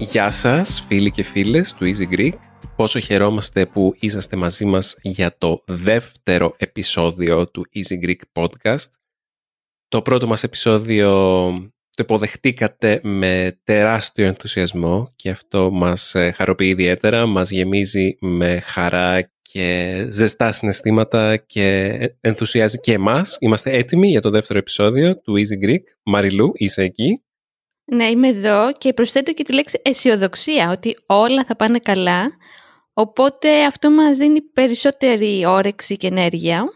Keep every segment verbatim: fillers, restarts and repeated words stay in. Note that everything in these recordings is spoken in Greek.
Γεια σας φίλοι και φίλες του Easy Greek. Πόσο χαιρόμαστε που είσαστε μαζί μας για το δεύτερο επεισόδιο του Easy Greek Podcast. Το πρώτο μας επεισόδιο το υποδεχτήκατε με τεράστιο ενθουσιασμό και αυτό μας χαροποιεί ιδιαίτερα, μας γεμίζει με χαρά και ζεστά συναισθήματα και ενθουσιάζει και εμάς. Είμαστε έτοιμοι για το δεύτερο επεισόδιο του Easy Greek. Μαριλού, είσαι εκεί? Ναι, είμαι εδώ και προσθέτω και τη λέξη αισιοδοξία, ότι όλα θα πάνε καλά, οπότε αυτό μας δίνει περισσότερη όρεξη και ενέργεια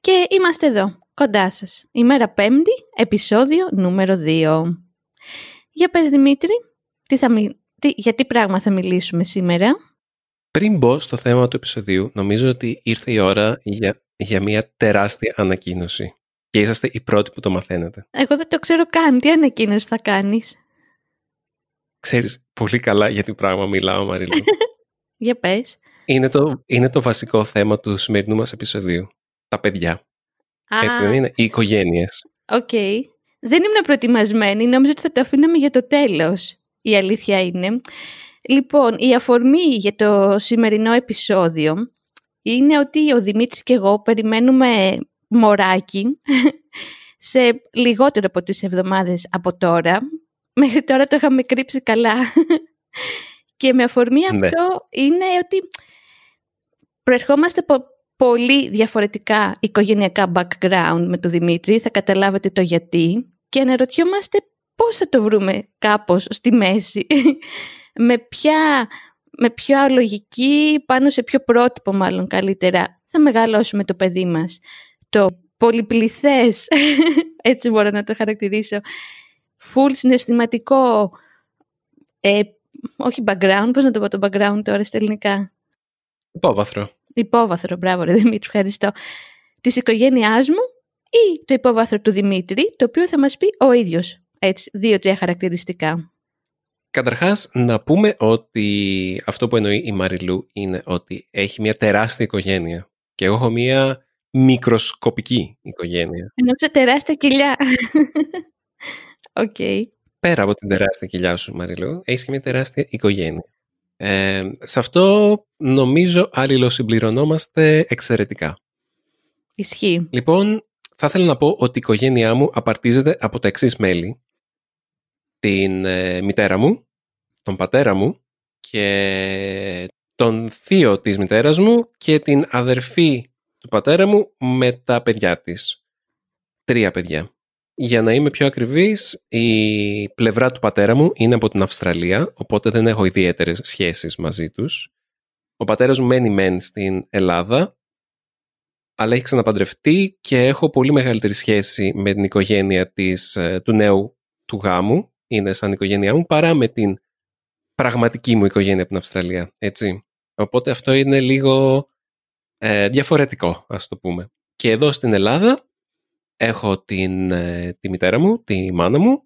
και είμαστε εδώ, κοντά σας. Ημέρα Πέμπτη, επεισόδιο νούμερο δύο. Για πες Δημήτρη, τι θα μι... τι... για τι πράγμα θα μιλήσουμε σήμερα? Πριν μπω στο θέμα του επεισοδίου, νομίζω ότι ήρθε η ώρα για, για μια τεράστια ανακοίνωση. Και είσαστε οι πρώτοι που το μαθαίνετε. Εγώ δεν το ξέρω καν. Τι ανακοίνωση θα κάνεις? Ξέρεις πολύ καλά για τι πράγμα μιλάω, Μαριλού. Για πες. Είναι το, είναι το βασικό θέμα του σημερινού μας επεισοδίου. Τα παιδιά. Α, έτσι δεν είναι? Οι οικογένειες. Οκ. Okay. Δεν ήμουν προετοιμασμένη. Νόμιζα ότι θα το αφήναμε για το τέλος. Η αλήθεια είναι. Λοιπόν, η αφορμή για το σημερινό επεισόδιο είναι ότι ο Δημήτρης και εγώ περιμένουμε μωράκι σε λιγότερο από τις εβδομάδες από τώρα. Μέχρι τώρα το είχαμε κρύψει καλά. Και με αφορμή ναι. αυτό είναι ότι προερχόμαστε από πολύ διαφορετικά οικογενειακά background με τον Δημήτρη. Θα καταλάβετε το γιατί. Και αναρωτιόμαστε πώς θα το βρούμε κάπως στη μέση. Με ποια, με ποια λογική, πάνω σε ποιο πρότυπο μάλλον καλύτερα θα μεγαλώσουμε το παιδί μας. Το πολυπληθές, έτσι μπορώ να το χαρακτηρίσω, full συναισθηματικό, ε, όχι background, πώς να το πω το background τώρα στα ελληνικά. Υπόβαθρο. Υπόβαθρο, μπράβο ρε Δημήτρη, ευχαριστώ. Της οικογένειάς μου ή το υπόβαθρο του Δημήτρη, το οποίο θα μας πει ο ίδιος, έτσι, δύο-τρία χαρακτηριστικά. Καταρχάς, να πούμε ότι αυτό που εννοεί η Μαριλού είναι ότι έχει μια τεράστια οικογένεια και εγώ έχω μια μικροσκοπική οικογένεια. Εννοούσα τεράστια κοιλιά. Οκ. Okay. Πέρα από την τεράστια κοιλιά σου, Μαριλού, έχεις και μια τεράστια οικογένεια. Ε, σε αυτό νομίζω αλληλοσυμπληρωνόμαστε εξαιρετικά. Ισχύει. Λοιπόν, θα ήθελα να πω ότι η οικογένειά μου απαρτίζεται από τα εξής μέλη. Την ε, μητέρα μου, τον πατέρα μου και τον θείο της μητέρας μου και την αδερφή του πατέρα μου με τα παιδιά της. Τρία παιδιά. Για να είμαι πιο ακριβής, η πλευρά του πατέρα μου είναι από την Αυστραλία, οπότε δεν έχω ιδιαίτερες σχέσεις μαζί τους. Ο πατέρας μου μένει μεν στην Ελλάδα, αλλά έχει ξαναπαντρευτεί και έχω πολύ μεγαλύτερη σχέση με την οικογένεια της, του νέου του γάμου, είναι σαν οικογένειά μου, παρά με την πραγματική μου οικογένεια από την Αυστραλία, έτσι. Οπότε αυτό είναι λίγο Ε, διαφορετικό, ας το πούμε. Και εδώ στην Ελλάδα έχω την, ε, τη μητέρα μου, τη μάνα μου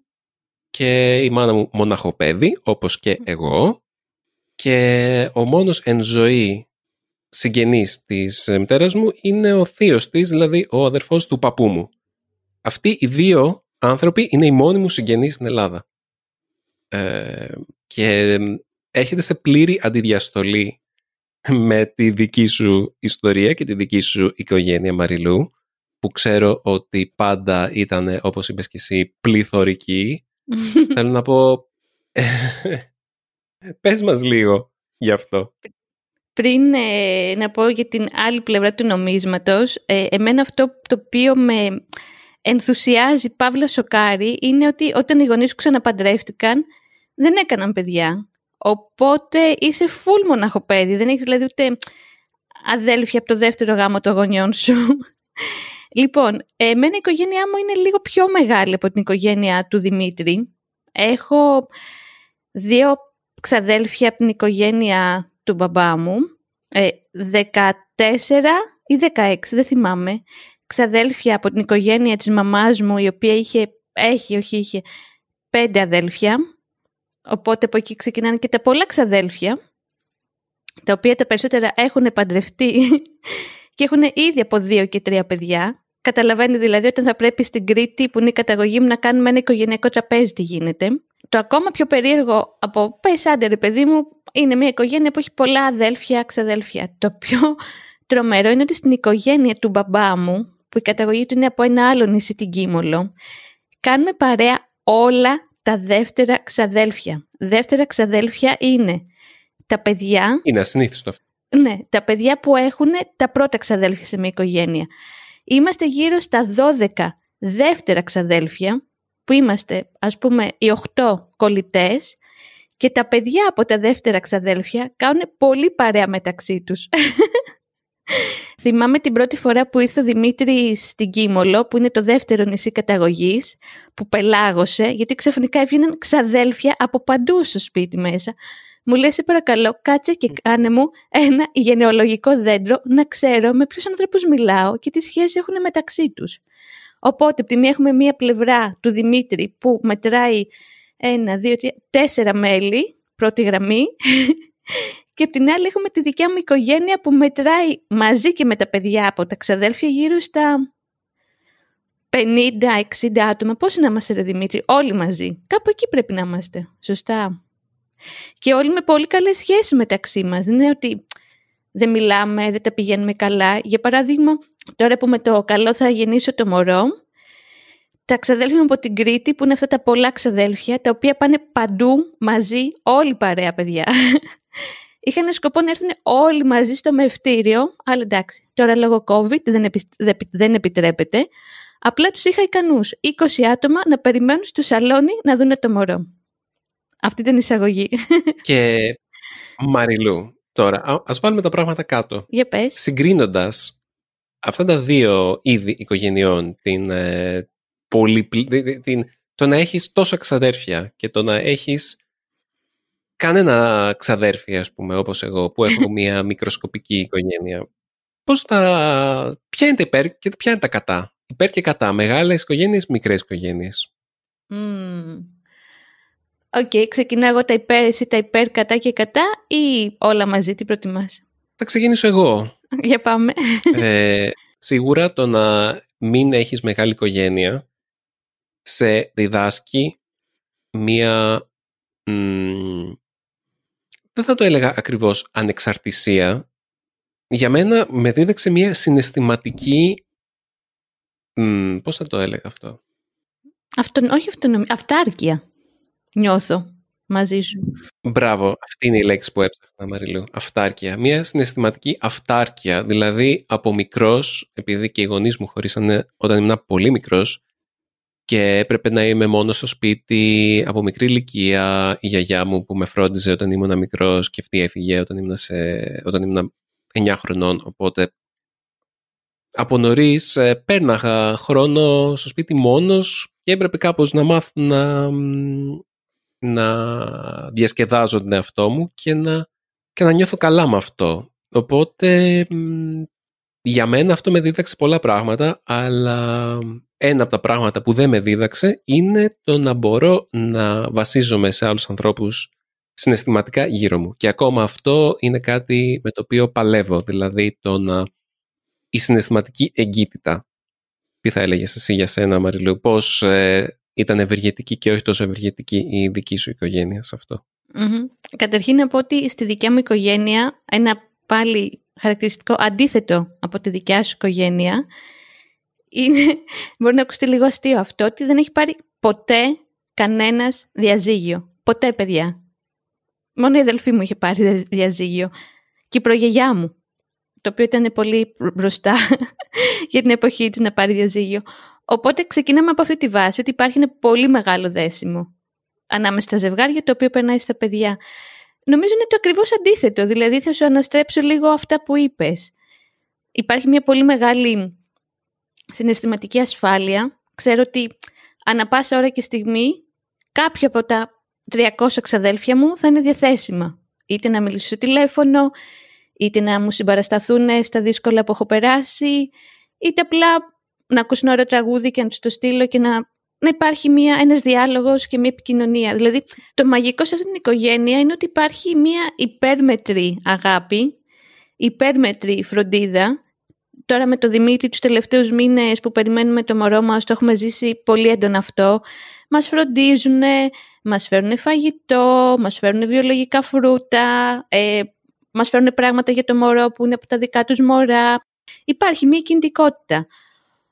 και η μάνα μου μοναχό παιδί, όπως και εγώ, και ο μόνος εν ζωή συγγενής της μητέρας μου είναι ο θείος της, δηλαδή ο αδερφός του παππού μου. Αυτοί οι δύο άνθρωποι είναι οι μόνοι μου συγγενείς στην Ελλάδα. Ε, και έρχεται σε πλήρη αντιδιαστολή με τη δική σου ιστορία και τη δική σου οικογένεια, Μαριλού, που ξέρω ότι πάντα ήταν, όπως είπες και εσύ, πληθωρική. Θέλω να πω, πες μας λίγο γι' αυτό. Πριν ε, να πω για την άλλη πλευρά του νομίσματος, ε, εμένα αυτό το οποίο με ενθουσιάζει, Παύλα Σοκάρη, είναι ότι όταν οι γονείς σου ξαναπαντρεύτηκαν δεν έκαναν παιδιά. Οπότε είσαι full μοναχοπέδι, δεν έχεις δηλαδή ούτε αδέλφια από το δεύτερο γάμο των γονιών σου. Λοιπόν, εμένα η οικογένειά μου είναι λίγο πιο μεγάλη από την οικογένεια του Δημήτρη. Έχω δύο ξαδέλφια από την οικογένεια του μπαμπά μου, δεκατέσσερα ή δεκαέξι, δεν θυμάμαι. Ξαδέλφια από την οικογένεια της μαμάς μου, η οποία είχε, έχει, όχι είχε, πέντε αδέλφια. Οπότε από εκεί ξεκινάνε και τα πολλά ξαδέλφια, τα οποία τα περισσότερα έχουν παντρευτεί και έχουν ήδη από δύο και τρία παιδιά. Καταλαβαίνετε δηλαδή όταν θα πρέπει στην Κρήτη, που είναι η καταγωγή μου, να κάνουμε ένα οικογενειακό τραπέζι, τι γίνεται. Το ακόμα πιο περίεργο από πες άντε ρε παιδί μου, είναι μια οικογένεια που έχει πολλά αδέλφια, ξαδέλφια. Το πιο τρομερό είναι ότι στην οικογένεια του μπαμπά μου, που η καταγωγή του είναι από ένα άλλο νησί, την Κίμολο, κάνουμε παρέα όλα τα δεύτερα ξαδέλφια. Δεύτερα ξαδέλφια είναι τα παιδιά... Είναι ασυνήθιστο αυτό. Ναι, τα παιδιά που έχουν τα πρώτα ξαδέλφια σε μια οικογένεια. Είμαστε γύρω στα δώδεκα δεύτερα ξαδέλφια, που είμαστε ας πούμε οι οκτώ κολλητές, και τα παιδιά από τα δεύτερα ξαδέλφια κάνουν πολύ παρέα μεταξύ τους. Θυμάμαι την πρώτη φορά που ήρθε ο Δημήτρης στην Κίμολο, που είναι το δεύτερο νησί καταγωγής, που πελάγωσε, γιατί ξαφνικά έβγαιναν ξαδέλφια από παντού στο σπίτι μέσα. Μου λέει, σε παρακαλώ, κάτσε και κάνε μου ένα γενεολογικό δέντρο, να ξέρω με ποιους ανθρώπους μιλάω και τι σχέσεις έχουν μεταξύ τους. Οπότε, από τη μία έχουμε μία πλευρά του Δημήτρη που μετράει ένα, δύο, τρία, τέσσερα μέλη, πρώτη γραμμή, και από την άλλη έχουμε τη δικιά μου οικογένεια που μετράει μαζί και με τα παιδιά από τα ξαδέλφια γύρω στα πενήντα εξήντα άτομα. Πώς να είμαστε ρε Δημήτρη, όλοι μαζί. Κάπου εκεί πρέπει να είμαστε, σωστά. Και όλοι με πολύ καλές σχέσεις μεταξύ μας. Δεν είναι ότι δεν μιλάμε, δεν τα πηγαίνουμε καλά. Για παράδειγμα, τώρα που με το καλό θα γεννήσω το μωρό, τα ξαδέλφια μου από την Κρήτη, που είναι αυτά τα πολλά ξαδέλφια, τα οποία πάνε παντού μαζί, όλοι παρέα παιδιά. Είχαν σκοπό να έρθουν όλοι μαζί στο μευτήριο, αλλά εντάξει, τώρα λόγω COVID δεν, επι, δεν επιτρέπεται. Απλά τους είχα ικανούς είκοσι άτομα να περιμένουν στο σαλόνι να δούνε το μωρό. Αυτή την εισαγωγή. Και Μαριλού, τώρα, ας βάλουμε τα πράγματα κάτω. Για πες. Συγκρίνοντας αυτά τα δύο είδη οικογενειών, την, ε, πολυπλη, την, το να έχεις τόσα ξαδέρφια και το να έχεις κανένα ξαδέρφι, ας πούμε, όπως εγώ, που έχω μια μικροσκοπική οικογένεια, πώς τα... ποια είναι τα υπέρ και ποια είναι τα κατά. Υπέρ και κατά, μεγάλες οικογένειες, μικρές οικογένειες. Mm. Οκ, okay, ξεκινάω εγώ τα υπέρ, εσύ τα υπέρ, κατά και κατά, ή όλα μαζί, τι προτιμάς? Θα ξεκινήσω εγώ. Για πάμε. Ε, σίγουρα το να μην έχεις μεγάλη οικογένεια σε διδάσκει μία, μ, δεν θα το έλεγα ακριβώς ανεξαρτησία. Για μένα με δίδαξε μία συναισθηματική, μ, πώς θα το έλεγα αυτό. Αυτο, όχι αυτονομία, αυτάρκεια. Νιώθω μαζί σου. Μπράβο, αυτή είναι η λέξη που έψαχνα, Μαριλού. Αυτάρκεια. Μια συναισθηματική αυτάρκεια. Δηλαδή, από μικρός, επειδή και οι γονείς μου χωρίσανε όταν ήμουν πολύ μικρός και έπρεπε να είμαι μόνος στο σπίτι, από μικρή ηλικία, η γιαγιά μου που με φρόντιζε όταν ήμουν μικρός και αυτή έφυγε όταν ήμουν, σε, όταν ήμουν εννιά χρονών. Οπότε, από νωρίς, πέρναγα χρόνο στο σπίτι μόνος και έπρεπε κάπως να μάθω να... να διασκεδάζω τον εαυτό μου και να, και να νιώθω καλά με αυτό. Οπότε για μένα αυτό με δίδαξε πολλά πράγματα, αλλά ένα από τα πράγματα που δεν με δίδαξε είναι το να μπορώ να βασίζομαι σε άλλους ανθρώπους συναισθηματικά γύρω μου. Και ακόμα αυτό είναι κάτι με το οποίο παλεύω, δηλαδή το να... η συναισθηματική εγκύτητα. Τι θα έλεγες εσύ για σένα, Μαριλού, πώς... Ε... ήταν ευεργετική και όχι τόσο ευεργετική η δική σου οικογένεια σε αυτό? Mm-hmm. Καταρχήν να πω ότι στη δικιά μου οικογένεια, ένα πάλι χαρακτηριστικό αντίθετο από τη δικιά σου οικογένεια, είναι, μπορεί να ακουστεί λίγο αστείο αυτό, ότι δεν έχει πάρει ποτέ κανένας διαζύγιο. Ποτέ, παιδιά. Μόνο η αδελφή μου είχε πάρει διαζύγιο. Και η προγιαγιά μου, το οποίο ήταν πολύ μπροστά για την εποχή της να πάρει διαζύγιο. Οπότε ξεκινάμε από αυτή τη βάση, ότι υπάρχει ένα πολύ μεγάλο δέσιμο ανάμεσα στα ζευγάρια, το οποίο περνάει στα παιδιά. Νομίζω είναι το ακριβώς αντίθετο, δηλαδή θα σου αναστρέψω λίγο αυτά που είπες. Υπάρχει μια πολύ μεγάλη συναισθηματική ασφάλεια. Ξέρω ότι ανά πάσα ώρα και στιγμή κάποιο από τα τριακόσια ξαδέλφια μου θα είναι διαθέσιμα. Είτε να μιλήσω στο τηλέφωνο, είτε να μου συμπαρασταθούν στα δύσκολα που έχω περάσει, είτε απλά... να ακούσουν ωραίο τραγούδι και να τους το στείλω και να, να υπάρχει μια, ένας διάλογος και μια επικοινωνία. Δηλαδή, το μαγικό σε αυτή την οικογένεια είναι ότι υπάρχει μια υπέρμετρη αγάπη, υπέρμετρη φροντίδα, τώρα με το Δημήτρη τους τελευταίους μήνες που περιμένουμε το μωρό μας, το έχουμε ζήσει πολύ έντονα αυτό. Μας φροντίζουν, μας φέρνουν φαγητό, μας φέρνουν βιολογικά φρούτα, ε, μας φέρνουν πράγματα για το μωρό που είναι από τα δικά τους μωρά. Υπάρχει μια κινητικότητα.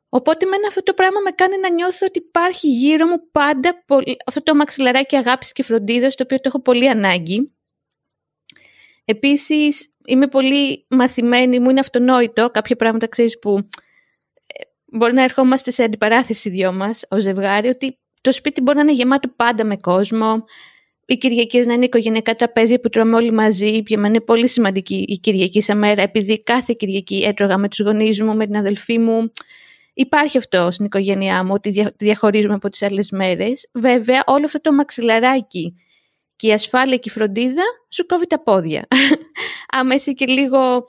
Οπότε εμένα αυτό το πράγμα με κάνει να νιώθω ότι υπάρχει γύρω μου πάντα πολύ, αυτό το μαξιλαράκι αγάπης και φροντίδας, το οποίο το έχω πολύ ανάγκη. Επίσης, είμαι πολύ μαθημένη, μου είναι αυτονόητο κάποια πράγματα, ξέρεις, που μπορεί να ερχόμαστε σε αντιπαράθεση δυο μας ως ζευγάρι, ότι το σπίτι μπορεί να είναι γεμάτο πάντα με κόσμο, οι Κυριακές να είναι οικογενειακά τραπέζια που τρώμε όλοι μαζί, για μένα είναι πολύ σημαντική η Κυριακή σαν μέρα, επειδή κάθε Κυριακή έτρωγα με τους γονείς μου, με την αδελφή μου. Υπάρχει αυτό στην οικογένειά μου, ότι τη διαχωρίζουμε από τις άλλες μέρες. Βέβαια, όλο αυτό το μαξιλαράκι και η ασφάλεια και η φροντίδα σου κόβει τα πόδια. Άμα είσαι και λίγο,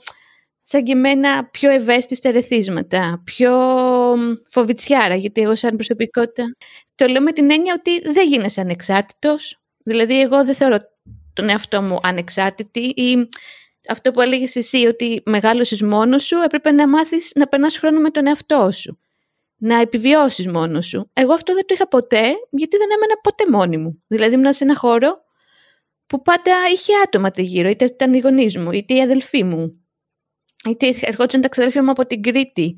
σαν και εμένα, πιο ευαίσθητα ερεθίσματα, πιο φοβητσιάρα, γιατί εγώ σαν προσωπικότητα το λέω με την έννοια ότι δεν γίνεσαι ανεξάρτητος. Δηλαδή, εγώ δεν θεωρώ τον εαυτό μου ανεξάρτητη ή αυτό που έλεγες εσύ, ότι μεγάλωσες μόνος σου, έπρεπε να μάθεις να περνάς χρόνο με τον εαυτό σου, να επιβιώσεις μόνος σου. Εγώ αυτό δεν το είχα ποτέ, γιατί δεν έμενα ποτέ μόνη μου. Δηλαδή, ήμουν σε ένα χώρο που πάντα είχε άτομα τριγύρω, είτε ήταν οι γονείς μου, είτε οι αδελφοί μου, είτε ερχόντουσαν τα ξαδέλφια μου από την Κρήτη.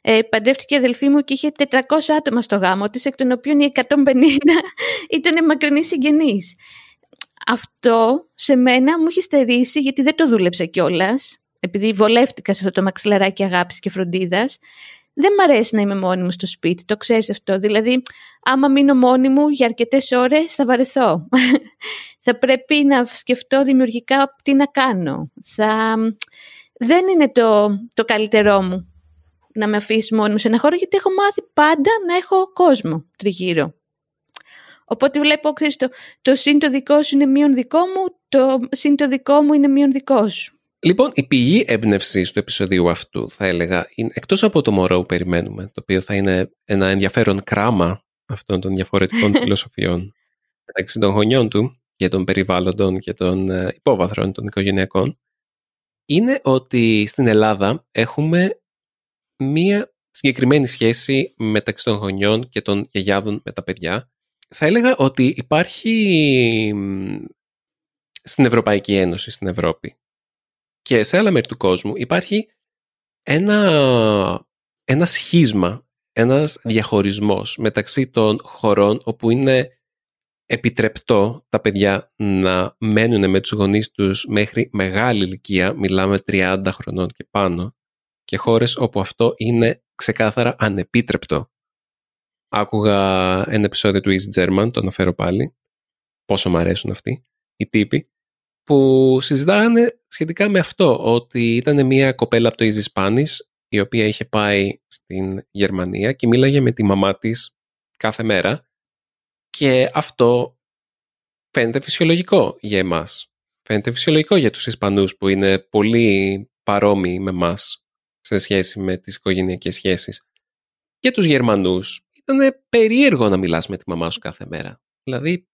Ε, παντρεύτηκε η αδελφή μου και είχε τετρακόσια άτομα στο γάμο της, εκ των οποίων οι εκατόν πενήντα ήταν μακρινοί συγγενείς. Αυτό σε μένα μου είχε στερήσει, γιατί δεν το δούλεψα κιόλας, επειδή βολεύτηκα σε αυτό το μαξιλαράκι αγάπης και φροντίδας. Δεν μ' αρέσει να είμαι μόνη μου στο σπίτι, το ξέρεις αυτό. Δηλαδή, άμα μείνω μόνη μου για αρκετές ώρες, θα βαρεθώ. Θα πρέπει να σκεφτώ δημιουργικά τι να κάνω. Θα... Δεν είναι το, το καλύτερό μου να με αφήσει μόνη μου σε ένα χώρο, γιατί έχω μάθει πάντα να έχω κόσμο τριγύρω. Οπότε βλέπω, ξέρεις, το, το συν το δικό σου είναι μείον δικό μου, το συν το δικό μου είναι μείον δικό σου. Λοιπόν, η πηγή έμπνευσης του επεισοδίου αυτού, θα έλεγα, είναι, εκτός από το μωρό που περιμένουμε, το οποίο θα είναι ένα ενδιαφέρον κράμα αυτών των διαφορετικών φιλοσοφιών μεταξύ των γονιών του και των περιβάλλοντων και των υπόβαθρων των οικογενειακών, είναι ότι στην Ελλάδα έχουμε μία συγκεκριμένη σχέση μεταξύ των γονιών και των γιαγιάδων με τα παιδιά. Θα έλεγα ότι υπάρχει στην Ευρωπαϊκή Ένωση, στην Ευρώπη και σε άλλα μέρη του κόσμου, υπάρχει ένα, ένα σχίσμα, ένας διαχωρισμός μεταξύ των χωρών όπου είναι επιτρεπτό τα παιδιά να μένουν με τους γονείς τους μέχρι μεγάλη ηλικία, μιλάμε τριάντα χρονών και πάνω, και χώρες όπου αυτό είναι ξεκάθαρα ανεπίτρεπτο. Άκουγα ένα επεισόδιο του Easy German, το αναφέρω πάλι, πόσο μου αρέσουν αυτοί οι τύποι, που συζητάγανε σχετικά με αυτό, ότι ήταν μια κοπέλα από το Easy Spanish, η οποία είχε πάει στην Γερμανία και μίλαγε με τη μαμά της κάθε μέρα, και αυτό φαίνεται φυσιολογικό για εμάς. Φαίνεται φυσιολογικό για τους Ισπανούς, που είναι πολύ παρόμοιοι με εμάς σε σχέση με τις οικογενειακές σχέσεις. Για τους Γερμανούς ήταν περίεργο να μιλάς με τη μαμά σου κάθε μέρα. Δηλαδή,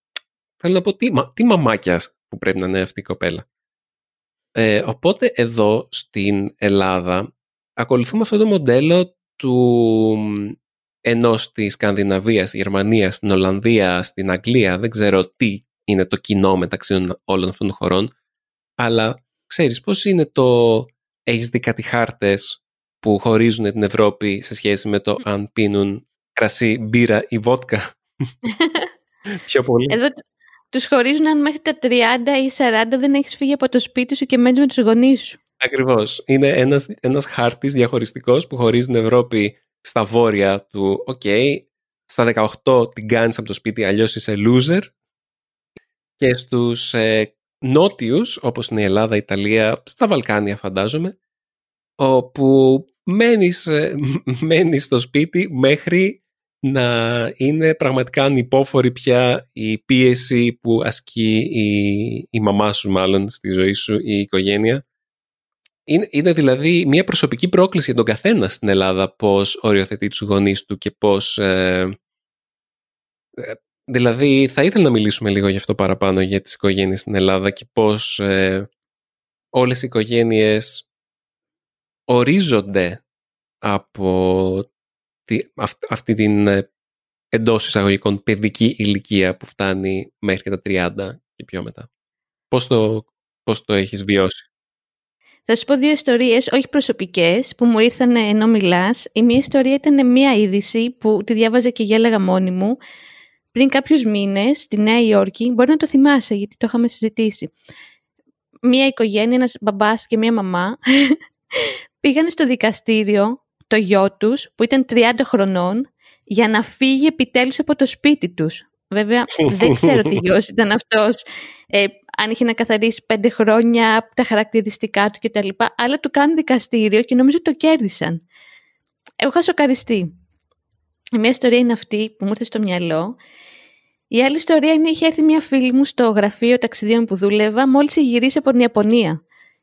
θέλω να πω, τι, μα, τι μαμάκιας που πρέπει να είναι αυτή η κοπέλα. Ε, οπότε εδώ στην Ελλάδα ακολουθούμε αυτό το μοντέλο του ενός στη Σκανδιναβία, στη Γερμανία, στην Ολλανδία, στην Αγγλία. Δεν ξέρω τι είναι το κοινό μεταξύ όλων αυτών των χωρών. Αλλά ξέρεις πώς είναι το... Έχεις δει κάτι χάρτες που χωρίζουν την Ευρώπη σε σχέση με το αν πίνουν κρασί, μπύρα ή βότκα. Πιο πολύ. Εδώ τους χωρίζουν αν μέχρι τα τριάντα ή σαράντα δεν έχεις φύγει από το σπίτι σου και μένεις με τους γονείς σου. Ακριβώς. Είναι ένας, ένας χάρτης διαχωριστικός που χωρίζει την Ευρώπη στα βόρεια του «ΟΚ, okay, στα δεκαοκτώ την κάνεις από το σπίτι, αλλιώς είσαι loser». Και στους ε, νότιους, όπως είναι η Ελλάδα, η Ιταλία, στα Βαλκάνια φαντάζομαι, όπου μένεις, ε, μένεις στο σπίτι μέχρι... να είναι πραγματικά ανυπόφορη πια η πίεση που ασκεί η, η μαμά σου, μάλλον, στη ζωή σου, η οικογένεια. Είναι, είναι δηλαδή μια προσωπική πρόκληση για τον καθένα στην Ελλάδα πώς οριοθετεί τους γονείς του και πώς... Ε, δηλαδή, θα ήθελα να μιλήσουμε λίγο γι' αυτό παραπάνω, για τις οικογένειες στην Ελλάδα και πώς ε, όλες οι οικογένειες ορίζονται από τη, αυ, αυτή την εντός εισαγωγικών παιδική ηλικία που φτάνει μέχρι και τα τριάντα και πιο μετά. Πώς το, πώς το έχεις βιώσει? Θα σου πω δύο ιστορίες, όχι προσωπικές, που μου ήρθαν ενώ μιλάς. Η μία ιστορία ήταν μία είδηση που τη διάβαζα και γέλαγα μόνη μου. Πριν κάποιους μήνες, στη Νέα Υόρκη, μπορεί να το θυμάσαι γιατί το είχαμε συζητήσει. Μία οικογένεια, ένας μπαμπάς και μία μαμά, πήγανε στο δικαστήριο το γιο τους, που ήταν τριάντα χρονών, για να φύγει επιτέλους από το σπίτι τους. Βέβαια, δεν ξέρω τι γιος ήταν αυτός, ε, αν είχε να καθαρίσει πέντε χρόνια, τα χαρακτηριστικά του κτλ. Αλλά του κάνουν δικαστήριο και νομίζω το κέρδισαν. Εγώ είχα σοκαριστεί. Μια ιστορία είναι αυτή που μου ήρθε στο μυαλό. Η άλλη ιστορία είναι, είχε έρθει μια φίλη μου στο γραφείο ταξιδίων που δούλευα, μόλις είχε γυρίσει από την Ιαπωνία.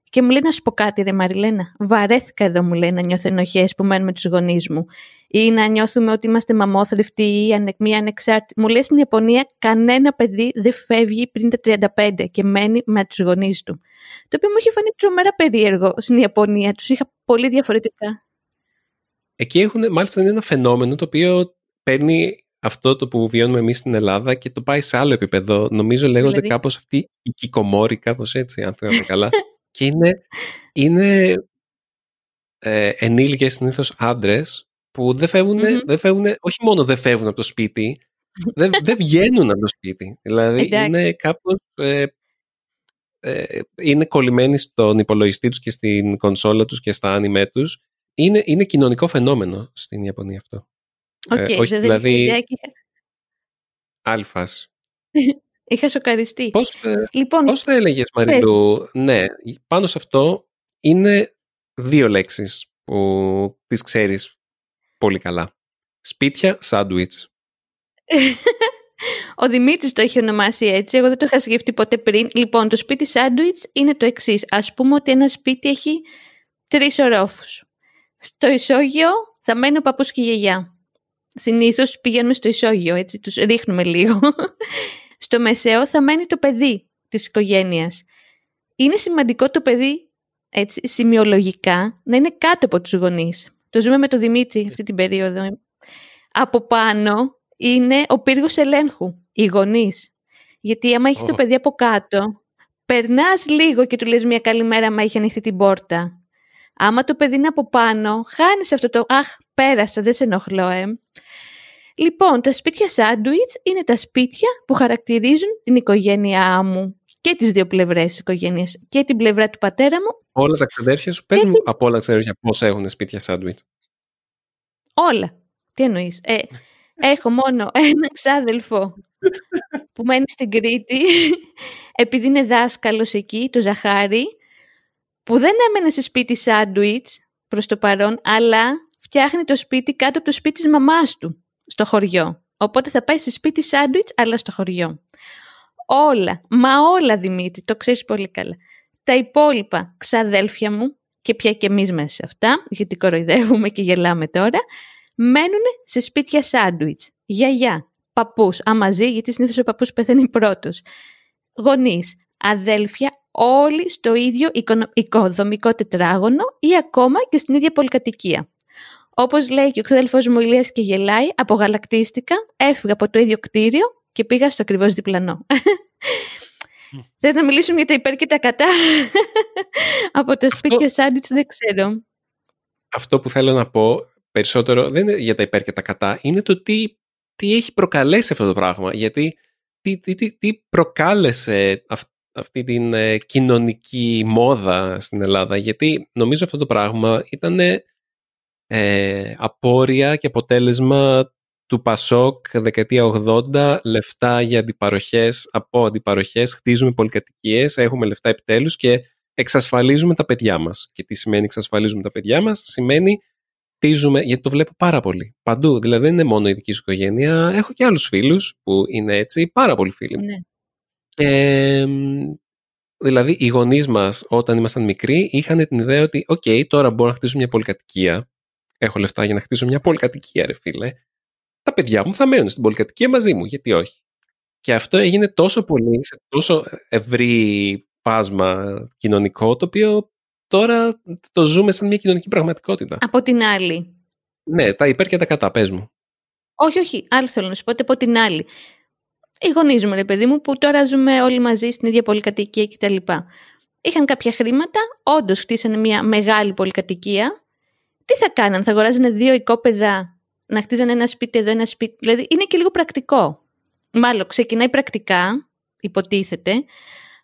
Και μου λέει, να σου πω κάτι ρε Μαριλένα, βαρέθηκα εδώ, μου λέει, να νιώθω ενοχές που μένουμε τους γονείς μου, ή να νιώθουμε ότι είμαστε μαμόθρευτοι ή ανε, μη ανεξάρτητοι. Μου λέει, στην Ιαπωνία κανένα παιδί δεν φεύγει πριν τα τριάντα πέντε και μένει με τους γονείς του. Το οποίο μου είχε φανεί τρομερά περίεργο στην Ιαπωνία, τους είχα πολύ διαφορετικά. Εκεί έχουν, μάλιστα, είναι ένα φαινόμενο το οποίο παίρνει αυτό το που βιώνουμε εμείς στην Ελλάδα και το πάει σε άλλο επίπεδο. Νομίζω λέγονται δηλαδή... κάπως αυτή η κυκομόρη, κάπως έτσι, αν θυμάμαι καλά. Και είναι, είναι ε, ενήλικες συνήθως άντρες που δεν φεύγουν, mm-hmm. δεν φεύγουν, όχι μόνο δεν φεύγουν από το σπίτι, δεν, δεν βγαίνουν από το σπίτι. Δηλαδή είναι κάπως, ε, ε, είναι κολλημένοι στον υπολογιστή τους και στην κονσόλα τους και στα άνιμέ τους. Είναι, είναι κοινωνικό φαινόμενο στην Ιαπωνία αυτό. Okay, ε, όχι, δηλαδή, άλλη φάση. Είχα σοκαριστεί. Πώς, λοιπόν, πώς θα έλεγες, Μαριλού, ναι, πάνω σε αυτό είναι δύο λέξεις που τις ξέρεις πολύ καλά. Σπίτια, σάντουιτς. Ο Δημήτρης το έχει ονομάσει έτσι, εγώ δεν το είχα σκεφτεί ποτέ πριν. Λοιπόν, το σπίτι σάντουιτς είναι το εξής. Ας πούμε ότι ένα σπίτι έχει τρεις ορόφους. Στο ισόγειο θα μένει ο παππούς και η γιαγιά. Συνήθως πηγαίνουμε στο ισόγειο, έτσι, τους ρίχνουμε λίγο. Στο μεσαίο θα μένει το παιδί της οικογένειας. Είναι σημαντικό το παιδί, έτσι, σημειολογικά, να είναι κάτω από τους γονείς. Το ζούμε με τον Δημήτρη αυτή την περίοδο. Από πάνω είναι ο πύργος ελέγχου, οι γονείς. Γιατί άμα έχεις oh. το παιδί από κάτω, περνάς λίγο και του λες μια καλή μέρα άμα έχει ανοιχτεί την πόρτα. Άμα το παιδί είναι από πάνω, χάνεις αυτό το «αχ, πέρασα, δεν σε ενοχλώ, ε». Λοιπόν, τα σπίτια σάντουιτς είναι τα σπίτια που χαρακτηρίζουν την οικογένειά μου και τις δύο πλευρές της οικογένειας, και την πλευρά του πατέρα μου. Όλα τα ξαδέρφια σου, πες την... μου από όλα τα ξαδέρφια πώς έχουν σπίτια σάντουιτς. Όλα. Τι εννοείς? Ε, έχω μόνο έναν ξάδελφο που μένει στην Κρήτη, επειδή είναι δάσκαλος εκεί, το Ζαχάρη, που δεν έμενε σε σπίτι σάντουιτς προς το παρόν, αλλά φτιάχνει το σπίτι κάτω από το σπίτι της μαμάς του. Στο χωριό. Οπότε θα πάει σε σπίτι σάντουιτς, αλλά στο χωριό. Όλα, μα όλα, Δημήτρη, το ξέρεις πολύ καλά. Τα υπόλοιπα ξαδέλφια μου, και πια και εμείς μέσα σε αυτά, γιατί κοροϊδεύουμε και γελάμε τώρα, μένουν σε σπίτια σάντουιτς. Γιαγιά, παππούς, αμαζί, γιατί συνήθως ο παππούς πεθαίνει πρώτος. Γονείς, αδέλφια, όλοι στο ίδιο οικοδομικό τετράγωνο ή ακόμα και στην ίδια πολυκατοικία. Όπως λέει και ο ξαδελφός μου Ηλίας και γελάει, απογαλακτίστηκα, έφυγα από το ίδιο κτίριο και πήγα στο ακριβώς διπλανό. Mm. Θες να μιλήσουμε για τα υπέρ και τα κατά? Από τα σπίτια σάντουιτς δεν ξέρω. Αυτό που θέλω να πω περισσότερο δεν είναι για τα υπέρ και τα κατά, είναι το τι, τι έχει προκαλέσει αυτό το πράγμα. Γιατί τι, τι, τι, τι προκάλεσε αυ, αυτή την ε, κοινωνική μόδα στην Ελλάδα. Γιατί νομίζω αυτό το πράγμα ήταν... Ε, απόρρια και αποτέλεσμα του Πασόκ δεκαετία ογδόντα, λεφτά για αντιπαροχές, από αντιπαροχές χτίζουμε πολυκατοικίες, έχουμε λεφτά επιτέλους και εξασφαλίζουμε τα παιδιά μας. Και τι σημαίνει εξασφαλίζουμε τα παιδιά μας? Σημαίνει χτίζουμε, γιατί το βλέπω πάρα πολύ παντού, δηλαδή δεν είναι μόνο η δική σου οικογένεια, έχω και άλλους φίλους που είναι έτσι, πάρα πολλοί φίλοι μου. Ναι. ε, δηλαδή οι γονείς μας όταν ήμασταν μικροί είχαν την ιδέα ότι οκ, okay, τώρα μπορώ να χτίσω μια πολυκατοικία. Έχω λεφτά για να χτίσω μια πολυκατοικία, ρε φίλε. Τα παιδιά μου θα μένουν στην πολυκατοικία μαζί μου, γιατί όχι. Και αυτό έγινε τόσο πολύ, σε τόσο ευρύ φάσμα κοινωνικό, το οποίο τώρα το ζούμε σαν μια κοινωνική πραγματικότητα. Από την άλλη. Ναι, τα υπέρ και τα κατά, πες μου. Όχι, όχι, άλλο θέλω να σου πω, από την άλλη. Οι γονείς μου, ρε παιδί μου, που τώρα ζούμε όλοι μαζί στην ίδια πολυκατοικία κτλ. Είχαν κάποια χρήματα, όντως χτίσανε μια μεγάλη πολυκατοικία. Τι θα κάναν, θα αγοράζανε δύο οικόπεδα, να χτίζανε ένα σπίτι εδώ, ένα σπίτι. Δηλαδή είναι και λίγο πρακτικό. Μάλλον ξεκινάει πρακτικά, υποτίθεται,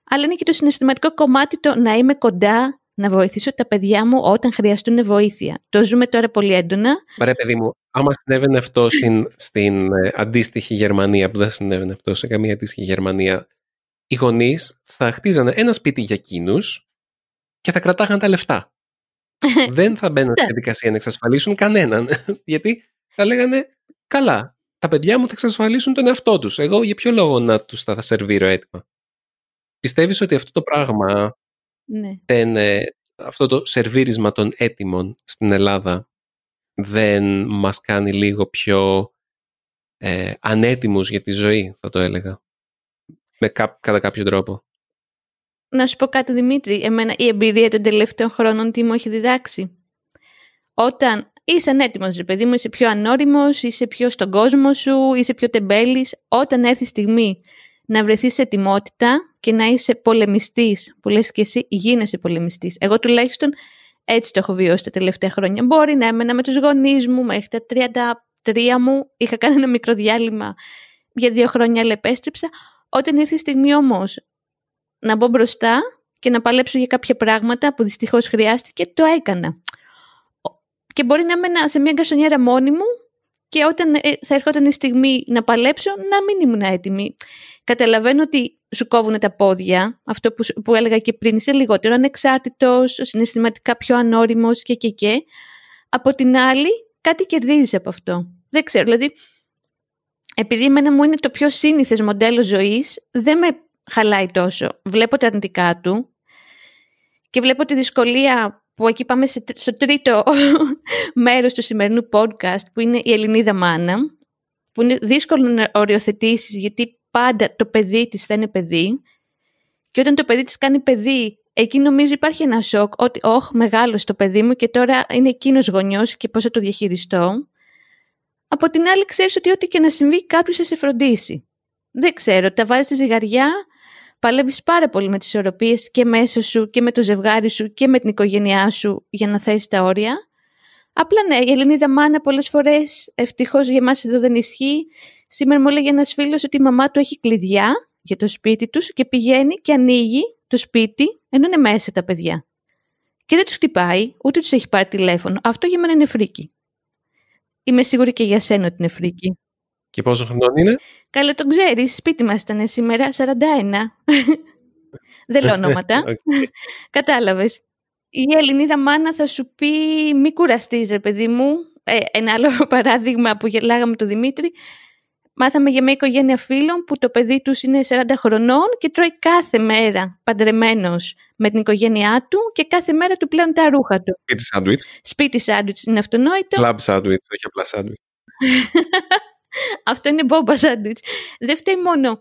αλλά είναι και το συναισθηματικό κομμάτι το να είμαι κοντά, να βοηθήσω τα παιδιά μου όταν χρειαστούν βοήθεια. Το ζούμε τώρα πολύ έντονα. Ρε παιδί μου, άμα συνέβαινε αυτό στην, στην αντίστοιχη Γερμανία, που δεν συνέβαινε αυτό σε καμία αντίστοιχη Γερμανία, οι γονείς θα χτίζανε ένα σπίτι για εκείνους και θα κρατάγαν τα λεφτά. Δεν θα μπαίναν στη διαδικασία να εξασφαλίσουν κανέναν. Γιατί θα λέγανε, καλά, τα παιδιά μου θα εξασφαλίσουν τον εαυτό τους. Εγώ για ποιο λόγο να τους θα, θα σερβίρω έτοιμα. Πιστεύεις ότι αυτό το πράγμα, ναι. δεν, αυτό το σερβίρισμα των έτοιμων στην Ελλάδα δεν μας κάνει λίγο πιο ε, ανέτοιμους για τη ζωή, θα το έλεγα, με κά, κατά κάποιο τρόπο. Να σου πω κάτι, Δημήτρη, εμένα η εμπειρία των τελευταίων χρόνων τι μου έχει διδάξει. Όταν είσαι ανέτοιμος, ρε παιδί μου, είσαι πιο ανώριμος, είσαι πιο στον κόσμο σου, είσαι πιο τεμπέλης, όταν έρθει η στιγμή να βρεθείς σε ετοιμότητα και να είσαι πολεμιστής, που λες και εσύ, γίνεσαι πολεμιστής. Εγώ τουλάχιστον έτσι το έχω βιώσει τα τελευταία χρόνια. Μπορεί να έμενα με τους γονείς μου, μέχρι τα τριάντα τρία μου, είχα κάνει ένα μικρό διάλειμμα για δύο χρόνια, αλλά επέστρεψα. Όταν ήρθε η στιγμή όμως να μπω μπροστά και να παλέψω για κάποια πράγματα που δυστυχώς χρειάστηκε, το έκανα. Και μπορεί να έμενα σε μια γκασονιέρα μόνη μου, και όταν θα έρχονταν η στιγμή να παλέψω, να μην ήμουν έτοιμη. Καταλαβαίνω ότι σου κόβουν τα πόδια, αυτό που, που έλεγα και πριν, είσαι λιγότερο ανεξάρτητος, συναισθηματικά πιο ανώριμος και και και. Από την άλλη, κάτι κερδίζεις από αυτό. Δεν ξέρω, δηλαδή, επειδή εμένα μου είναι το πιο σύνηθες μοντέλο ζωής, δεν με χαλάει τόσο. Βλέπω τα αρνητικά του και βλέπω τη δυσκολία που εκεί πάμε σε, στο τρίτο μέρος του σημερινού podcast, που είναι η Ελληνίδα μάνα, που είναι δύσκολο να οριοθετήσεις, γιατί πάντα το παιδί της θα είναι παιδί, και όταν το παιδί της κάνει παιδί, εκεί νομίζω υπάρχει ένα σοκ, ότι όχ, μεγάλωσε το παιδί μου και τώρα είναι εκείνος γονιός και πώς θα το διαχειριστώ. Από την άλλη, ξέρεις ότι ό,τι και να συμβεί, κάποιος θα σε φροντίσει. Δεν ξέρω, τα βάζεις στη ζυγαριά. Παλεύεις πάρα πολύ με τις ισορροπίες και μέσα σου και με το ζευγάρι σου και με την οικογένειά σου για να θέσεις τα όρια. Απλά ναι, η Ελληνίδα μάνα πολλές φορές, ευτυχώς για εμάς εδώ δεν ισχύει. Σήμερα μου έλεγε ένας φίλος ότι η μαμά του έχει κλειδιά για το σπίτι τους και πηγαίνει και ανοίγει το σπίτι ενώ είναι μέσα τα παιδιά. Και δεν τους χτυπάει, ούτε τους έχει πάρει τηλέφωνο. Αυτό για μένα είναι φρίκι. Είμαι σίγουρη και για σένα ότι είναι φρίκι. Και πόσο χρονών είναι? Καλά, τον ξέρεις, σπίτι μας ήταν σήμερα, σαράντα ένα. Δεν λέω ονόματα. Okay. Κατάλαβες. Η Ελληνίδα μάνα θα σου πει, μη κουραστείς ρε παιδί μου. Ε, ένα άλλο παράδειγμα που γελάγαμε τον Δημήτρη. Μάθαμε για μια οικογένεια φίλων που το παιδί τους είναι σαράντα χρονών και τρώει κάθε μέρα παντρεμένος με την οικογένειά του και κάθε μέρα του πλέον τα ρούχα του. Σπίτι σάντουιτς. Σπίτι σάντουιτς είναι αυτονόητο. Κλαμπ σάντουιτς, όχι απλά σάντουιτς. Αυτό είναι μπόμπα σάντουιτς. Δεν φταίει μόνο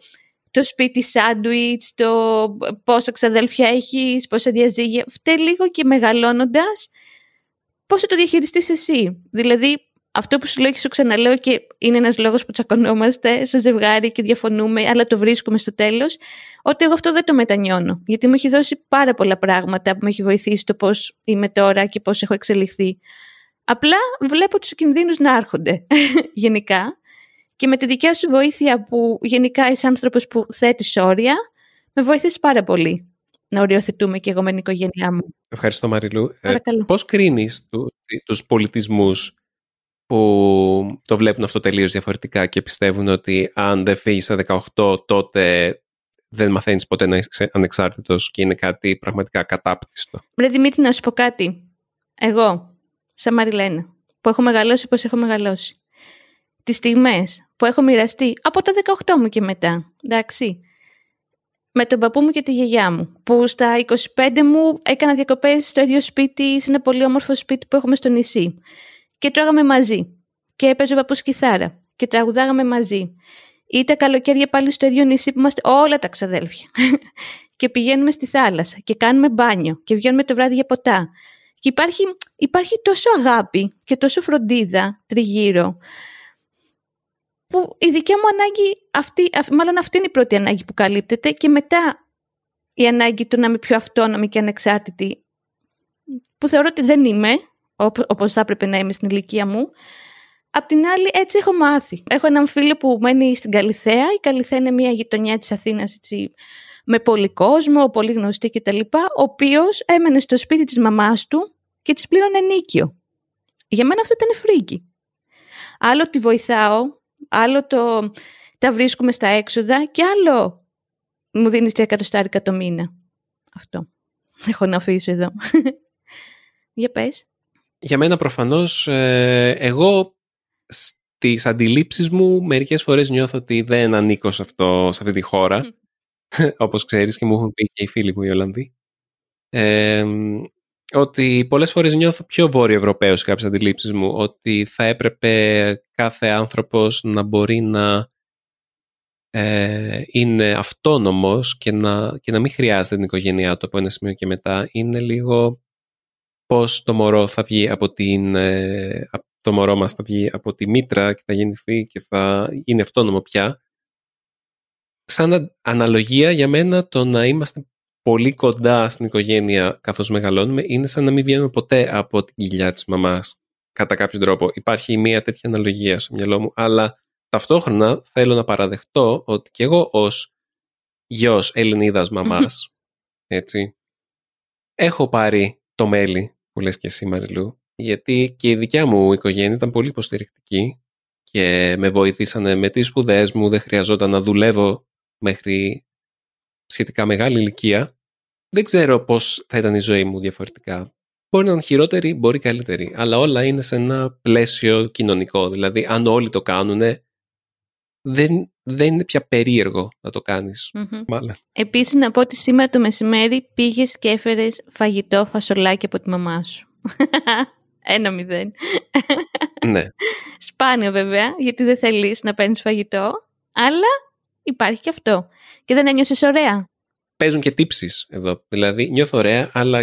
το σπίτι σάντουιτς, το πόσα ξαδέλφια έχεις, πόσα διαζύγια. Φταίει λίγο και μεγαλώνοντας πώς θα το διαχειριστείς εσύ. Δηλαδή αυτό που σου λέω και σου ξαναλέω, και είναι ένας λόγος που τσακωνόμαστε σε ζευγάρι και διαφωνούμε, αλλά το βρίσκουμε στο τέλος, ότι εγώ αυτό δεν το μετανιώνω, γιατί μου έχει δώσει πάρα πολλά πράγματα που με έχει βοηθήσει το πώς είμαι τώρα και πώς έχω εξελιχθεί. Απλά βλέπω τους κινδύνους να έρχονται γενικά. Και με τη δικιά σου βοήθεια, που γενικά είσαι άνθρωπος που θέτεις όρια, με βοηθείς πάρα πολύ να οριοθετούμε και εγώ με την οικογένειά μου. Ευχαριστώ, Μαριλού. Ε, πώς κρίνεις του, τους πολιτισμούς που το βλέπουν αυτό τελείως διαφορετικά και πιστεύουν ότι αν δεν φύγεις στα δεκαοκτώ τότε δεν μαθαίνεις ποτέ να είσαι ανεξάρτητος και είναι κάτι πραγματικά κατάπτυστο? Μπρε Δημήτρη, να σου πω κάτι. Εγώ, σαν Μαριλένα, που έχω μεγαλώσει πώς έχω μεγαλώσει, τις στιγμές που έχω μοιραστεί από τα δεκαοκτώ μου και μετά, εντάξει, με τον παππού μου και τη γιαγιά μου, που στα είκοσι πέντε μου έκανα διακοπές στο ίδιο σπίτι, σε ένα πολύ όμορφο σπίτι που έχουμε στο νησί, και τρώγαμε μαζί και έπαιζε ο παππούς κιθάρα και τραγουδάγαμε μαζί ή τα καλοκαίρια πάλι στο ίδιο νησί που είμαστε όλα τα ξαδέλφια. Και πηγαίνουμε στη θάλασσα και κάνουμε μπάνιο και βγαίνουμε το βράδυ για ποτά. Και υπάρχει, υπάρχει τόσο αγάπη και τόσο φροντίδα τριγύρω, που η δικιά μου ανάγκη, αυτή, μάλλον αυτή είναι η πρώτη ανάγκη που καλύπτεται, και μετά η ανάγκη του να είμαι πιο αυτόνομη και ανεξάρτητη, που θεωρώ ότι δεν είμαι, όπως θα έπρεπε να είμαι στην ηλικία μου. Απ' την άλλη, έτσι έχω μάθει. Έχω έναν φίλο που μένει στην Καλλιθέα. Η Καλλιθέα είναι μια γειτονιά της Αθήνας, έτσι, με πολύ κόσμο, πολύ γνωστή κτλ. Ο οποίος έμενε στο σπίτι της μαμάς του και της πλήρωνε νίκιο. Για μένα αυτό ήταν φρίκι. Άλλο τη βοηθάω, άλλο το, τα βρίσκουμε στα έξοδα, και άλλο μου δίνεις τρία εκατοστάρικα το μήνα. Αυτό. Έχω να αφήσω εδώ. Για πες. Για μένα προφανώς, ε, εγώ στις αντιλήψεις μου μερικές φορές νιώθω ότι δεν ανήκω σε, αυτό, σε αυτή τη χώρα. Mm. Όπως ξέρεις και μου έχουν πει και οι φίλοι μου οι Ολλανδοί. Ε, ότι πολλές φορές νιώθω πιο βόρειο-ευρωπαίος κάποιες αντιλήψεις μου, ότι θα έπρεπε κάθε άνθρωπος να μπορεί να ε, είναι αυτόνομος και να, και να μην χρειάζεται την οικογένειά του από ένα σημείο και μετά. Είναι λίγο πώς το μωρό θα βγει από την... Ε, το μωρό μας θα βγει από τη μήτρα και θα γεννηθεί και θα είναι αυτόνομο πια. Σαν αναλογία για μένα, το να είμαστε πολύ κοντά στην οικογένεια καθώς μεγαλώνουμε είναι σαν να μην βγαίνουμε ποτέ από την κοιλιά της μαμάς, κατά κάποιο τρόπο. Υπάρχει μια τέτοια αναλογία στο μυαλό μου, αλλά ταυτόχρονα θέλω να παραδεχτώ ότι και εγώ ως γιος Ελληνίδας μαμάς, έτσι, έχω πάρει το μέλι που λες και εσύ, Μαριλού, γιατί και η δικιά μου οικογένεια ήταν πολύ υποστηρικτική και με βοηθήσανε με τις σπουδές μου, δεν χρειαζόταν να δουλεύω μέχρι σχετικά μεγάλη ηλικία. Δεν ξέρω πώς θα ήταν η ζωή μου διαφορετικά. Μπορεί να είναι χειρότερη, μπορεί καλύτερη, αλλά όλα είναι σε ένα πλαίσιο κοινωνικό. Δηλαδή, αν όλοι το κάνουν, δεν, δεν είναι πια περίεργο να το κάνεις. Mm-hmm. Μάλλον. Επίσης, να πω ότι σήμερα το μεσημέρι πήγες και έφερες φαγητό φασολάκι από τη μαμά σου. Ένα μηδέν. Ναι. Σπάνιο βέβαια, γιατί δεν θέλεις να παίρνεις φαγητό, αλλά υπάρχει και αυτό. Και δεν ένιωσες ωραία. Παίζουν και τύψεις εδώ. Δηλαδή, νιώθω ωραία, αλλά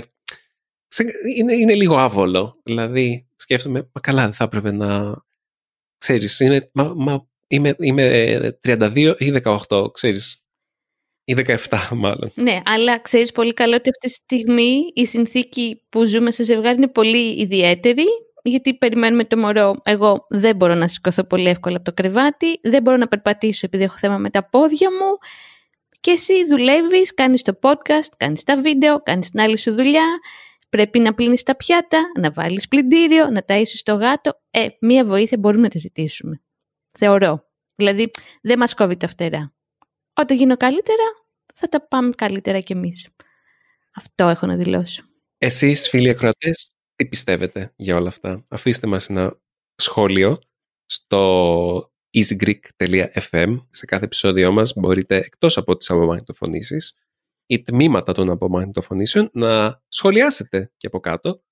είναι, είναι λίγο άβολο. Δηλαδή, σκέφτομαι, μα καλά, δεν θα έπρεπε να. Ξέρεις, είναι, μα, μα, είμαι, είμαι τριάντα δύο ή δεκαοκτώ, ξέρεις. Ή δεκαεπτά, μάλλον. Ναι, αλλά ξέρεις πολύ καλό ότι αυτή τη στιγμή η συνθήκη που ζούμε σε ζευγάρι είναι πολύ ιδιαίτερη, γιατί περιμένουμε το μωρό. Εγώ δεν μπορώ να σηκωθώ πολύ εύκολα από το κρεβάτι, δεν μπορώ να περπατήσω επειδή έχω θέμα με τα πόδια μου, και εσύ δουλεύεις, κάνεις το podcast, κάνεις τα βίντεο, κάνεις την άλλη σου δουλειά, πρέπει να πλύνεις τα πιάτα, να βάλεις πλυντήριο, να ταΐσεις το γάτο. Ε, μία βοήθεια μπορούμε να τη ζητήσουμε. Θεωρώ. Δηλαδή, δεν μας κόβει τα φτερά. Όταν γίνω καλύτερα, θα τα πάμε καλύτερα κι εμείς. Αυτό έχω να δηλώσω. Εσείς, φίλοι ακροατές, τι πιστεύετε για όλα αυτά? Αφήστε μας ένα σχόλιο στο easy greek dot f m. Σε κάθε επεισόδιο μας μπορείτε, εκτός από τις απομαγνητοφωνήσεις ή τμήματα των απομαγνητοφωνήσεων, να σχολιάσετε και από κάτω,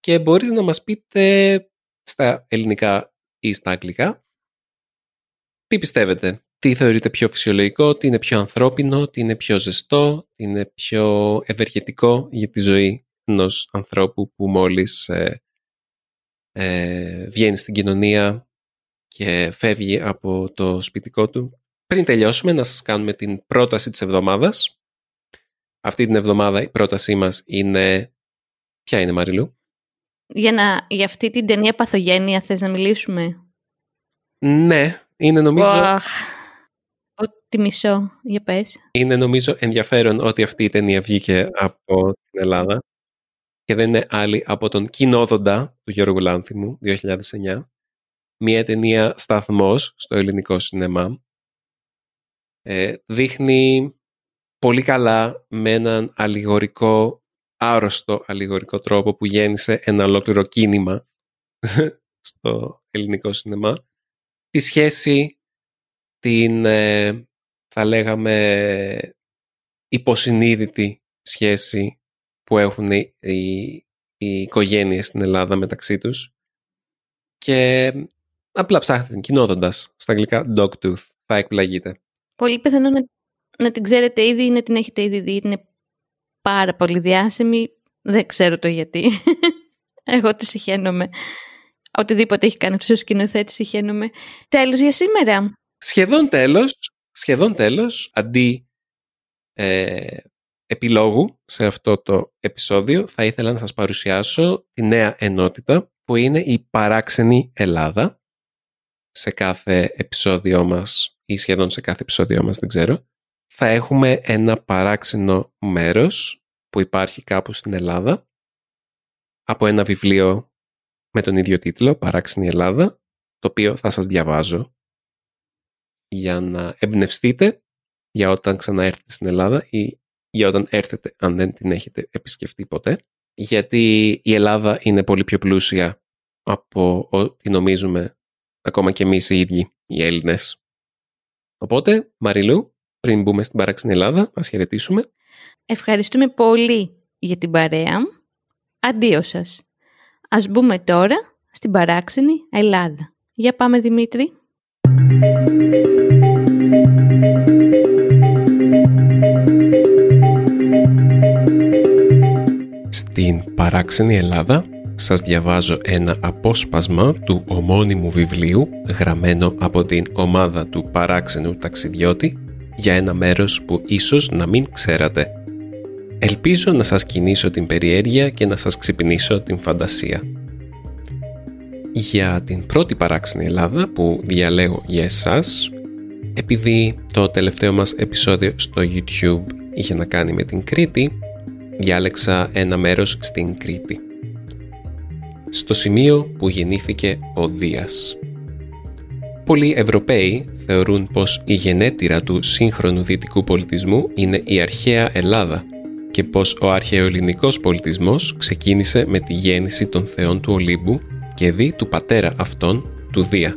και μπορείτε να μας πείτε στα ελληνικά ή στα αγγλικά τι πιστεύετε. Τι θεωρείτε πιο φυσιολογικό, τι είναι πιο ανθρώπινο, τι είναι πιο ζεστό, τι είναι πιο ευεργετικό για τη ζωή ενός ανθρώπου που μόλις ε, ε, βγαίνει στην κοινωνία και φεύγει από το σπιτικό του. Πριν τελειώσουμε, να σας κάνουμε την πρόταση της εβδομάδας. Αυτή την εβδομάδα η πρότασή μας είναι... Ποια είναι, Μαριλού? Για, να... για αυτή την ταινία Παθογένεια θες να μιλήσουμε? Ναι, είναι νομίζω... Wow. Ό,τι μισό, για πες. Είναι νομίζω ενδιαφέρον ότι αυτή η ταινία βγήκε από την Ελλάδα και δεν είναι άλλη από τον Κυνόδοντα του Γιώργου Λάνθιμου, δύο χιλιάδες εννιά. Μια ταινία σταθμός στο ελληνικό σινεμά. Ε, δείχνει πολύ καλά, με έναν αλληγορικό, άρρωστο αλληγορικό τρόπο, που γέννησε ένα ολόκληρο κίνημα στο ελληνικό σινεμά. Τη σχέση, την, θα λέγαμε, υποσυνείδητη σχέση που έχουν οι, οι οικογένειες στην Ελλάδα μεταξύ τους. Και απλά ψάχτε την, Κυνόδοντας, στα αγγλικά Dogtooth, θα εκπλαγείτε. Πολύ πιθανό να, να την ξέρετε ήδη ή να την έχετε ήδη δει. Είναι πάρα πολύ διάσημη. Δεν ξέρω το γιατί. Εγώ τη συχαίνομαι. Οτιδήποτε έχει κάνει ο σκηνοθέτης συχαίνομαι. Τέλος για σήμερα. Σχεδόν τέλος. Σχεδόν τέλος. Αντί ε, επιλόγου σε αυτό το επεισόδιο, θα ήθελα να σας παρουσιάσω τη νέα ενότητα που είναι η Παράξενη Ελλάδα. Σε κάθε επεισόδιό μας ή σχεδόν σε κάθε επεισόδιό μας, δεν ξέρω, θα έχουμε ένα παράξενο μέρος που υπάρχει κάπου στην Ελλάδα από ένα βιβλίο με τον ίδιο τίτλο, Παράξενη Ελλάδα, το οποίο θα σας διαβάζω για να εμπνευστείτε για όταν ξαναέρθετε στην Ελλάδα ή για όταν έρθετε αν δεν την έχετε επισκεφτεί ποτέ, γιατί η Ελλάδα είναι πολύ πιο πλούσια από ό,τι νομίζουμε ακόμα και εμείς οι ίδιοι οι Έλληνες. Οπότε, Μαριλού, πριν μπούμε στην Παράξενη Ελλάδα, ας χαιρετήσουμε. Ευχαριστούμε πολύ για την παρέα. Αντίο σας. Ας μπούμε τώρα στην Παράξενη Ελλάδα. Για πάμε, Δημήτρη. Στην Παράξενη Ελλάδα σας διαβάζω ένα απόσπασμα του ομώνυμου βιβλίου γραμμένο από την ομάδα του Παράξενου Ταξιδιώτη για ένα μέρος που ίσως να μην ξέρατε. Ελπίζω να σας κινήσω την περιέργεια και να σας ξυπνήσω την φαντασία. Για την πρώτη Παράξενη Ελλάδα που διαλέγω για εσάς, επειδή το τελευταίο μας επεισόδιο στο YouTube είχε να κάνει με την Κρήτη, διάλεξα ένα μέρος στην Κρήτη. Στο σημείο που γεννήθηκε ο Δίας. Πολλοί Ευρωπαίοι θεωρούν πως η γενέτειρα του σύγχρονου δυτικού πολιτισμού είναι η αρχαία Ελλάδα και πως ο αρχαιοελληνικός πολιτισμός ξεκίνησε με τη γέννηση των θεών του Ολύμπου και δι του πατέρα αυτών, του Δία.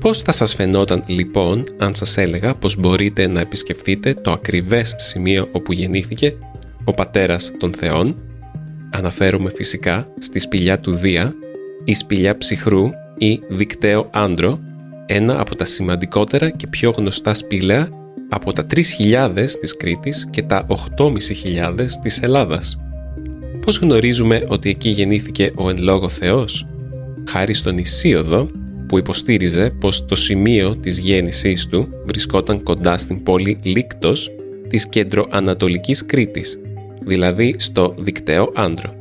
Πώς θα σας φαινόταν λοιπόν αν σας έλεγα πως μπορείτε να επισκεφτείτε το ακριβές σημείο όπου γεννήθηκε ο πατέρας των θεών? Αναφέρομαι φυσικά στη σπηλιά του Δία, η σπηλιά Ψυχρού ή Δικταίο Άντρο, ένα από τα σημαντικότερα και πιο γνωστά σπήλαια από τα τρεις χιλιάδες της Κρήτης και τα οκτώ χιλιάδες πεντακόσια της Ελλάδας. Πώς γνωρίζουμε ότι εκεί γεννήθηκε ο εν λόγω Θεός? Χάρη στον Ησίοδο, που υποστήριζε πως το σημείο της γέννησής του βρισκόταν κοντά στην πόλη Λίκτος της κέντρο-ανατολικής Κρήτης, δηλαδή στο Δικταίο Άντρο.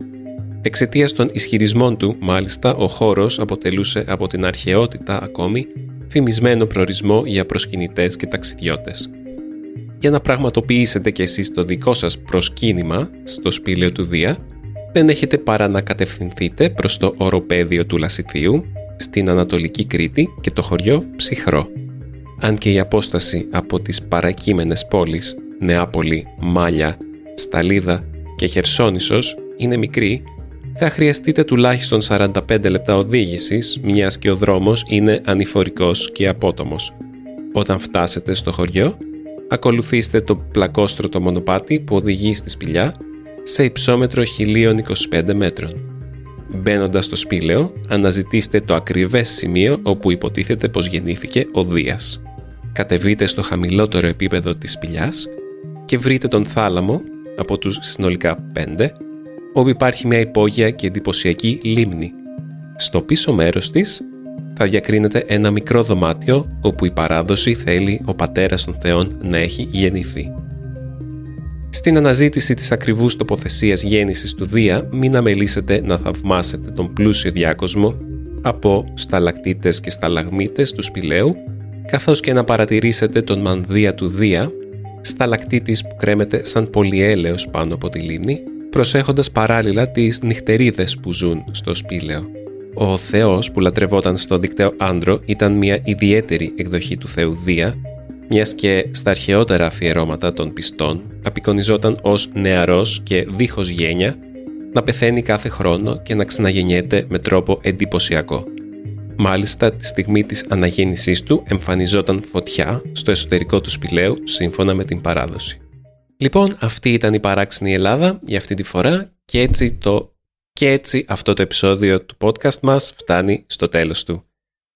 Εξαιτίας των ισχυρισμών του, μάλιστα, ο χώρος αποτελούσε από την αρχαιότητα ακόμη φημισμένο προορισμό για προσκυνητές και ταξιδιώτες. Για να πραγματοποιήσετε κι εσείς το δικό σας προσκύνημα στο σπήλαιο του Δία, δεν έχετε παρά να κατευθυνθείτε προς το οροπέδιο του Λασιθίου, στην Ανατολική Κρήτη και το χωριό Ψυχρό. Αν και η απόσταση από τις παρακείμενες πόλεις Νεάπολη, Μάλια, Σταλίδα και Χερσόνησος είναι μικρή, θα χρειαστείτε τουλάχιστον σαράντα πέντε λεπτά οδήγησης, μιας και ο δρόμος είναι ανηφορικός και απότομος. Όταν φτάσετε στο χωριό, ακολουθήστε το πλακόστρωτο μονοπάτι που οδηγεί στη σπηλιά σε υψόμετρο χίλια είκοσι πέντε μέτρων. Μπαίνοντας στο σπήλαιο, αναζητήστε το ακριβές σημείο όπου υποτίθεται πως γεννήθηκε ο Δίας. Κατεβείτε στο χαμηλότερο επίπεδο της σπηλιάς και βρείτε τον θάλαμο από τους συνολικά πέντε, όπου υπάρχει μια υπόγεια και εντυπωσιακή λίμνη. Στο πίσω μέρος της θα διακρίνεται ένα μικρό δωμάτιο όπου η παράδοση θέλει ο πατέρας των θεών να έχει γεννηθεί. Στην αναζήτηση της ακριβούς τοποθεσίας γέννησης του Δία, μην αμελήσετε να θαυμάσετε τον πλούσιο διάκοσμο από σταλακτίτες και σταλαγμίτες του σπηλαίου, καθώς και να παρατηρήσετε τον μανδύα του Δία, σταλακτίτης που κρέμεται σαν πολυέλαιος πάνω από τη λίμνη, προσέχοντας παράλληλα τις νυχτερίδες που ζουν στο σπήλαιο. Ο Θεός που λατρευόταν στο Δικταίο Άντρο ήταν μια ιδιαίτερη εκδοχή του Θεού Δία, μιας και στα αρχαιότερα αφιερώματα των πιστών απεικονιζόταν ως νεαρός και δίχως γένεια, να πεθαίνει κάθε χρόνο και να ξαναγεννιέται με τρόπο εντυπωσιακό. Μάλιστα, τη στιγμή της αναγέννησής του εμφανιζόταν φωτιά στο εσωτερικό του σπηλαίου σύμφωνα με την παράδοση. Λοιπόν, αυτή ήταν η Παράξενη Ελλάδα για αυτή τη φορά και έτσι, το... και έτσι αυτό το επεισόδιο του podcast μας φτάνει στο τέλος του.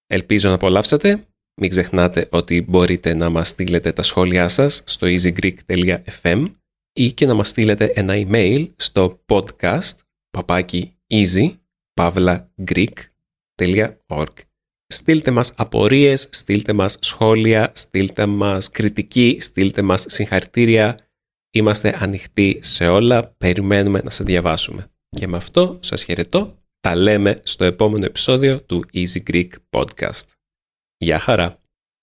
Ελπίζω να απολαύσατε. Μην ξεχνάτε ότι μπορείτε να μας στείλετε τα σχόλιά σας στο easy greek dot f m ή και να μας στείλετε ένα email στο podcast παπάκι easy παύλα greek dot org. Στείλτε μας απορίες, στείλτε μας σχόλια, στείλτε μας κριτική, στείλτε μας συγχαρητήρια. Είμαστε ανοιχτοί σε όλα, περιμένουμε να σας διαβάσουμε. Και με αυτό σας χαιρετώ, τα λέμε στο επόμενο επεισόδιο του Easy Greek Podcast. Γεια χαρά!